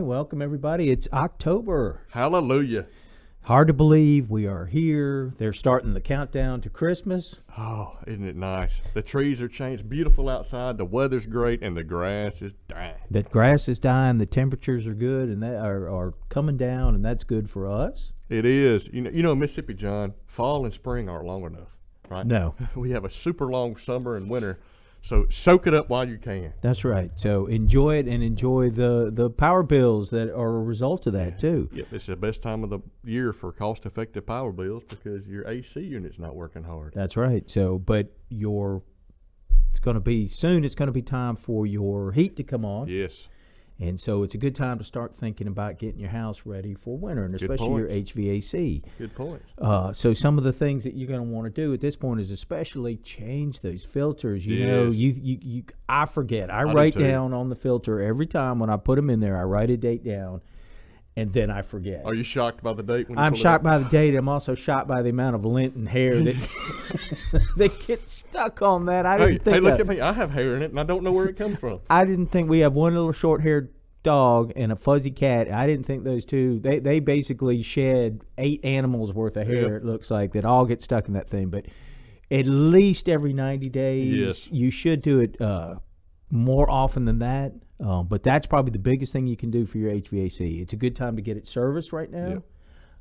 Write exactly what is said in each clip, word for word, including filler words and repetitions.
right, welcome everybody. It's October. Hallelujah. Hard to believe we are here. They're starting the countdown to Christmas. Oh, isn't it nice? The trees are changed. Beautiful outside. The weather's great, and the grass is dying. The grass is dying. The temperatures are good, and they are, are coming down, and that's good for us. It is. You know, you know, Mississippi, John, fall and spring aren't long enough, right? No. We have a super long summer and winter. So soak it up while you can. That's right. So enjoy it and enjoy the, the power bills that are a result of that, yeah. too. Yep, it's the best time of the year for cost-effective power bills because your A C unit's not working hard. That's right. So, but your it's going to be soon. It's going to be time for your heat to come on. Yes. And so it's a good time to start thinking about getting your house ready for winter, and especially your H V A C. Good point. Uh, so some of the things that you're going to want to do at this point is especially change those filters. You yes. know, you, you you I forget. I, I write down on the filter every time when I put them in there. I write a date down, and then I forget. Are you shocked by the date? When you I'm shocked by the date. I'm also shocked by the amount of lint and hair that that gets stuck on that. I didn't hey, think. Hey, look I, at me. I have hair in it, and I don't know where it comes from. I didn't think we have one little short-haired dog and a fuzzy cat. I didn't think those two. They they basically shed eight animals worth of hair. Yep. It looks like that all get stuck in that thing. But at least every ninety days, yes. you should do it uh, more often than that. Um, but that's probably the biggest thing you can do for your H V A C. It's a good time to get it serviced right now. Yep.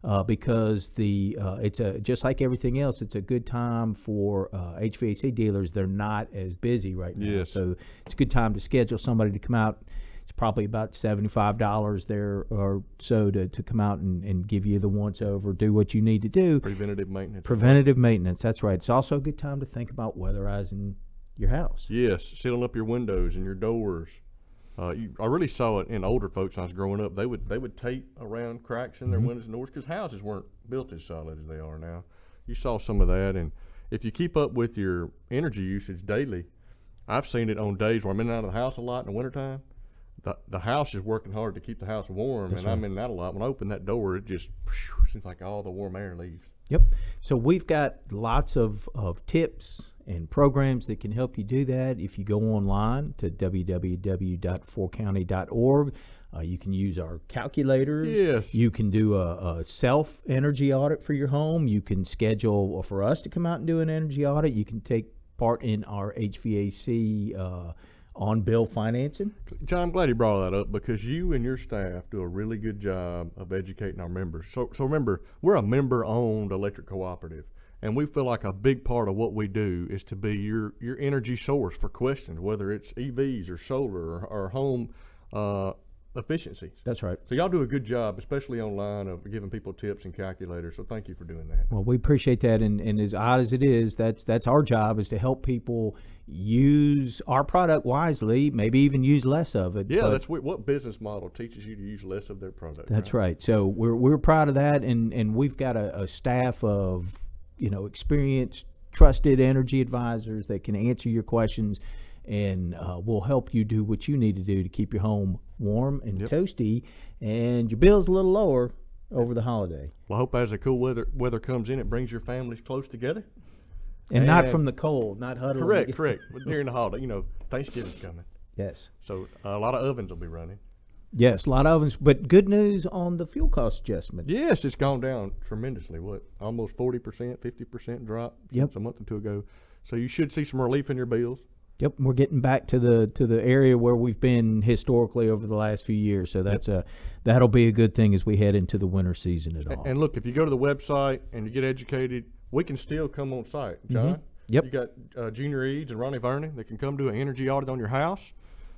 Uh, because the uh, it's a just like everything else, it's a good time for uh, H V A C dealers. They're not as busy right now, yes. so it's a good time to schedule somebody to come out. It's probably about seventy-five dollars there or so to, to come out and, and give you the once over, do what you need to do. Preventative maintenance. Preventative maintenance. That's right. It's also a good time to think about weatherizing your house. Yes, sealing up your windows and your doors. Uh, you, I really saw it in older folks when I was growing up. They would they would tape around cracks in their mm-hmm. windows and doors because houses weren't built as solid as they are now. You saw some of that. And if you keep up with your energy usage daily, I've seen it on days where I'm in and out of the house a lot in the wintertime. The, the house is working hard to keep the house warm, That's and right. I'm in and out a lot. When I open that door, it just whew, seems like all the warm air leaves. Yep. So we've got lots of, of tips and programs that can help you do that. If you go online to w w w dot four county dot org, uh, you can use our calculators. Yes. You can do a, a self-energy audit for your home. You can schedule for us to come out and do an energy audit. You can take part in our H V A C uh, on-bill financing. John, I'm glad you brought that up because you and your staff do a really good job of educating our members. So, so remember, we're a member-owned electric cooperative. And we feel like a big part of what we do is to be your, your energy source for questions, whether it's E Vs or solar or, or home uh, efficiencies. That's right. So y'all do a good job, especially online, of giving people tips and calculators. So thank you for doing that. Well, we appreciate that. And, and as odd as it is, that's that's our job, is to help people use our product wisely, maybe even use less of it. Yeah, that's weird. What business model teaches you to use less of their product? That's right. right. So we're we're proud of that, and, and we've got a, a staff of, you know, experienced, trusted energy advisors that can answer your questions and uh, will help you do what you need to do to keep your home warm and yep. toasty and your bills a little lower over the holiday. Well, I hope as the cool weather weather comes in, it brings your families close together. And, and not from the cold, not huddling. Correct, correct. During the holiday, you know, Thanksgiving's coming. Yes. So a lot of ovens will be running. Yes, a lot of them, but good news on the fuel cost adjustment. Yes, it's gone down tremendously. What, almost forty percent, fifty percent drop yep. since a month or two ago. So you should see some relief in your bills. Yep, we're getting back to the to the area where we've been historically over the last few years. So that's yep. a that'll be a good thing as we head into the winter season at all. And look, if you go to the website and you get educated, we can still come on site, John. Mm-hmm. Yep. You got uh, Junior Eads and Ronnie Vernon that can come do an energy audit on your house.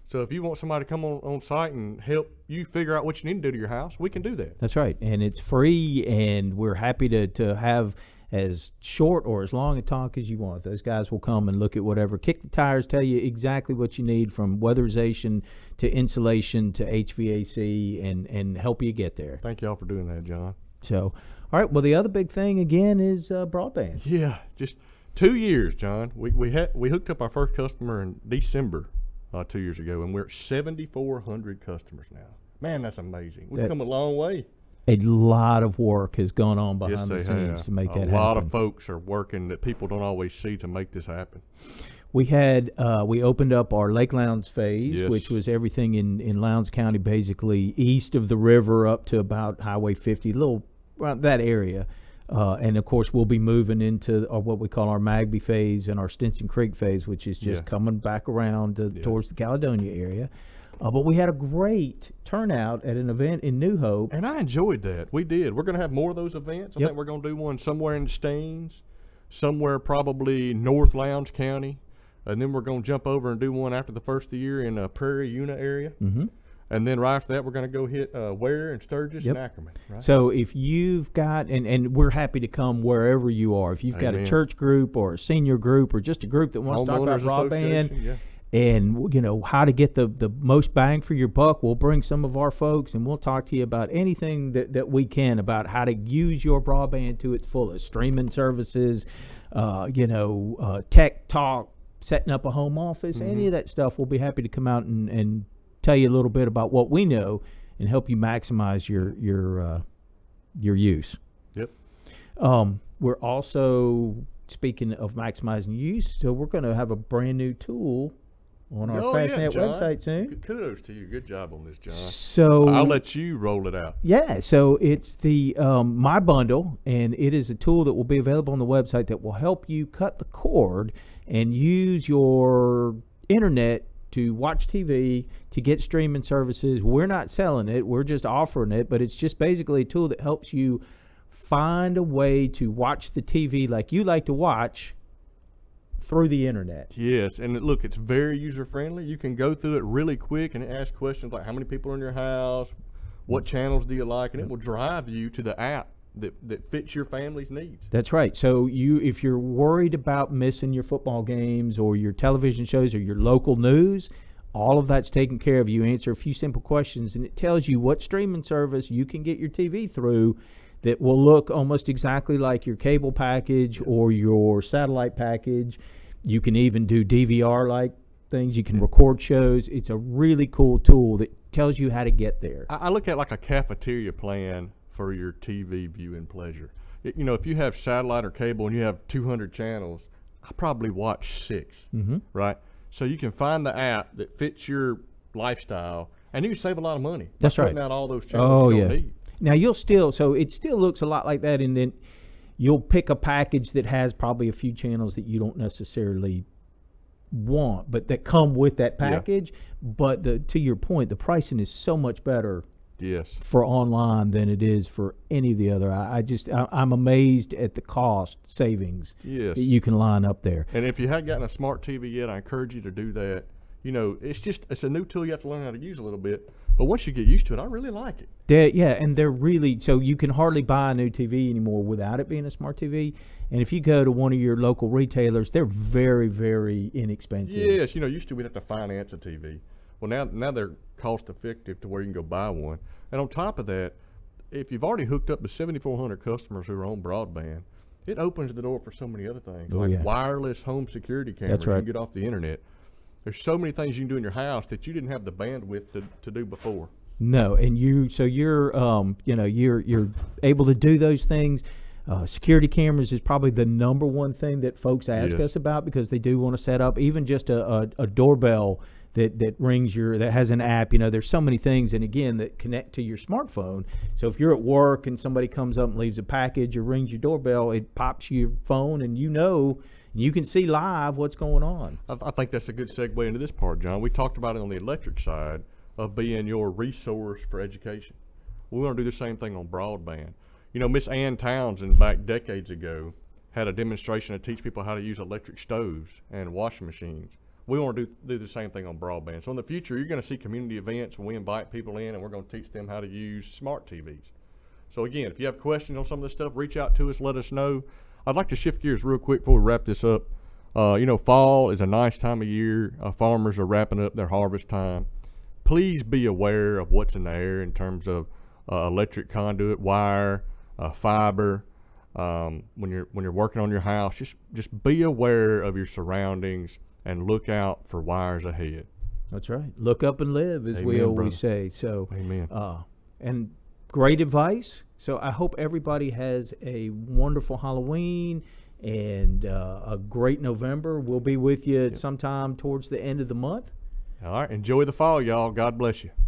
So if you want somebody to come on, on site and help you figure out what you need to do to your house, we can do that. That's right. And it's free, and we're happy to, to have as short or as long a talk as you want. Those guys will come and look at whatever, kick the tires, tell you exactly what you need from weatherization to insulation to H V A C, and, and help you get there. Thank you all for doing that, John. So, all right. Well, the other big thing, again, is uh, broadband. Yeah, just two years, John. We, we, had, we hooked up our first customer in December. Uh, two years ago, and we're at seventy-four hundred customers now. Man, that's amazing. We've that's come a long way. A lot of work has gone on behind yes, the scenes have. to make a that happen. A lot of folks are working that people don't always see to make this happen. we had uh, we opened up our Lake Lowndes phase, yes. which was everything in, in Lowndes County, basically east of the river up to about Highway fifty, little around that area. Uh, and of course, we'll be moving into our, what we call our Magby phase and our Stinson Creek phase, which is just yeah. coming back around to, yeah. towards the Caledonia area. Uh, but we had a great turnout at an event in New Hope. And I enjoyed that. We did. We're going to have more of those events. I yep. think we're going to do one somewhere in Staines, somewhere probably north Lowndes County. And then we're going to jump over and do one after the first of the year in uh, Prairie, Yuna area. Mm-hmm. And then right after that, we're going to go hit uh, Ware and Sturgis yep. and Ackerman. Right? So if you've got, and, and we're happy to come wherever you are. If you've Amen. got a church group or a senior group or just a group that wants Home to talk Owners about broadband, yeah. and, you know, how to get the, the most bang for your buck. We'll bring some of our folks, and we'll talk to you about anything that, that we can about how to use your broadband to its fullest. Streaming services, uh, you know, uh, tech talk, setting up a home office, mm-hmm. any of that stuff. We'll be happy to come out and, and tell you a little bit about what we know and help you maximize your your, uh, your use. Yep. Um, we're also, speaking of maximizing use, so we're going to have a brand new tool on our oh, FastNet yeah, website soon. Kudos to you. Good job on this, John. So I'll let you roll it out. Yeah. So it's the um, My Bundle, and it is a tool that will be available on the website that will help you cut the cord and use your internet to watch T V, to get streaming services. We're not selling it. We're just offering it. But it's just basically a tool that helps you find a way to watch the T V like you like to watch through the internet. Yes, and look, it's very user-friendly. You can go through it really quick and ask questions like how many people are in your house, what channels do you like, and it will drive you to the app that, that fits your family's needs. That's right. So you, if you're worried about missing your football games or your television shows or your local news, all of that's taken care of. You answer a few simple questions, and it tells you what streaming service you can get your T V through that will look almost exactly like your cable package or your satellite package. You can even do D V R-like things. You can record shows. It's a really cool tool that tells you how to get there. I look at like a cafeteria plan for your T V viewing pleasure. It, you know, if you have satellite or cable and you have two hundred channels, I probably watch six, mm-hmm. right? So you can find the app that fits your lifestyle, and you can save a lot of money. That's right. Putting out all those channels oh, you don't yeah. need. Now you'll still, so it still looks a lot like that, and then you'll pick a package that has probably a few channels that you don't necessarily want, but that come with that package. Yeah. But the, to your point, the pricing is so much better yes. for online than it is for any of the other. I, I just, I, I'm amazed at the cost savings yes. that you can line up there. And if you haven't gotten a smart T V yet, I encourage you to do that. You know, it's just, it's a new tool you have to learn how to use a little bit. But once you get used to it, I really like it. They're, yeah, and they're really, so you can hardly buy a new T V anymore without it being a smart T V. And if you go to one of your local retailers, they're very, very inexpensive. Yes, you know, used to we'd have to finance a T V. Well, now now they're cost effective to where you can go buy one. And on top of that, if you've already hooked up to seventy-four hundred customers who are on broadband, it opens the door for so many other things, oh, like yeah. wireless home security cameras. That's right. You can get off the internet. There's so many things you can do in your house that you didn't have the bandwidth to, to do before. No, and you so you're um you know you're you're able to do those things. Uh, security cameras is probably the number one thing that folks ask yes. us about, because they do want to set up even just a, a, a doorbell that that rings your that has an app. You know, there's so many things, and again that connect to your smartphone. So if you're at work and somebody comes up and leaves a package or rings your doorbell, it pops your phone, and you know. You can see live what's going on. I, I think that's a good segue into this part, John. We talked about it on the electric side of being your resource for education. We want to do the same thing on broadband. You know, Miss Ann Townsend back decades ago had a demonstration to teach people how to use electric stoves and washing machines. We want to do, do the same thing on broadband. So in the future, you're going to see community events where we invite people in, and we're going to teach them how to use smart T Vs. So again, if you have questions on some of this stuff, reach out to us, let us know. I'd like to shift gears real quick before we wrap this up. Uh, you know, fall is a nice time of year. Uh, farmers are wrapping up their harvest time. Please be aware of what's in the air in terms of uh, electric conduit, wire, uh, fiber. Um, when you're when you're working on your house, just just be aware of your surroundings and look out for wires ahead. That's right. Look up and live, as Amen, we always brother. say. So, Amen. Uh, and great advice. So I hope everybody has a wonderful Halloween. and uh, a great November. We'll be with you yep. sometime towards the end of the month. All right. Enjoy the fall, y'all. God bless you.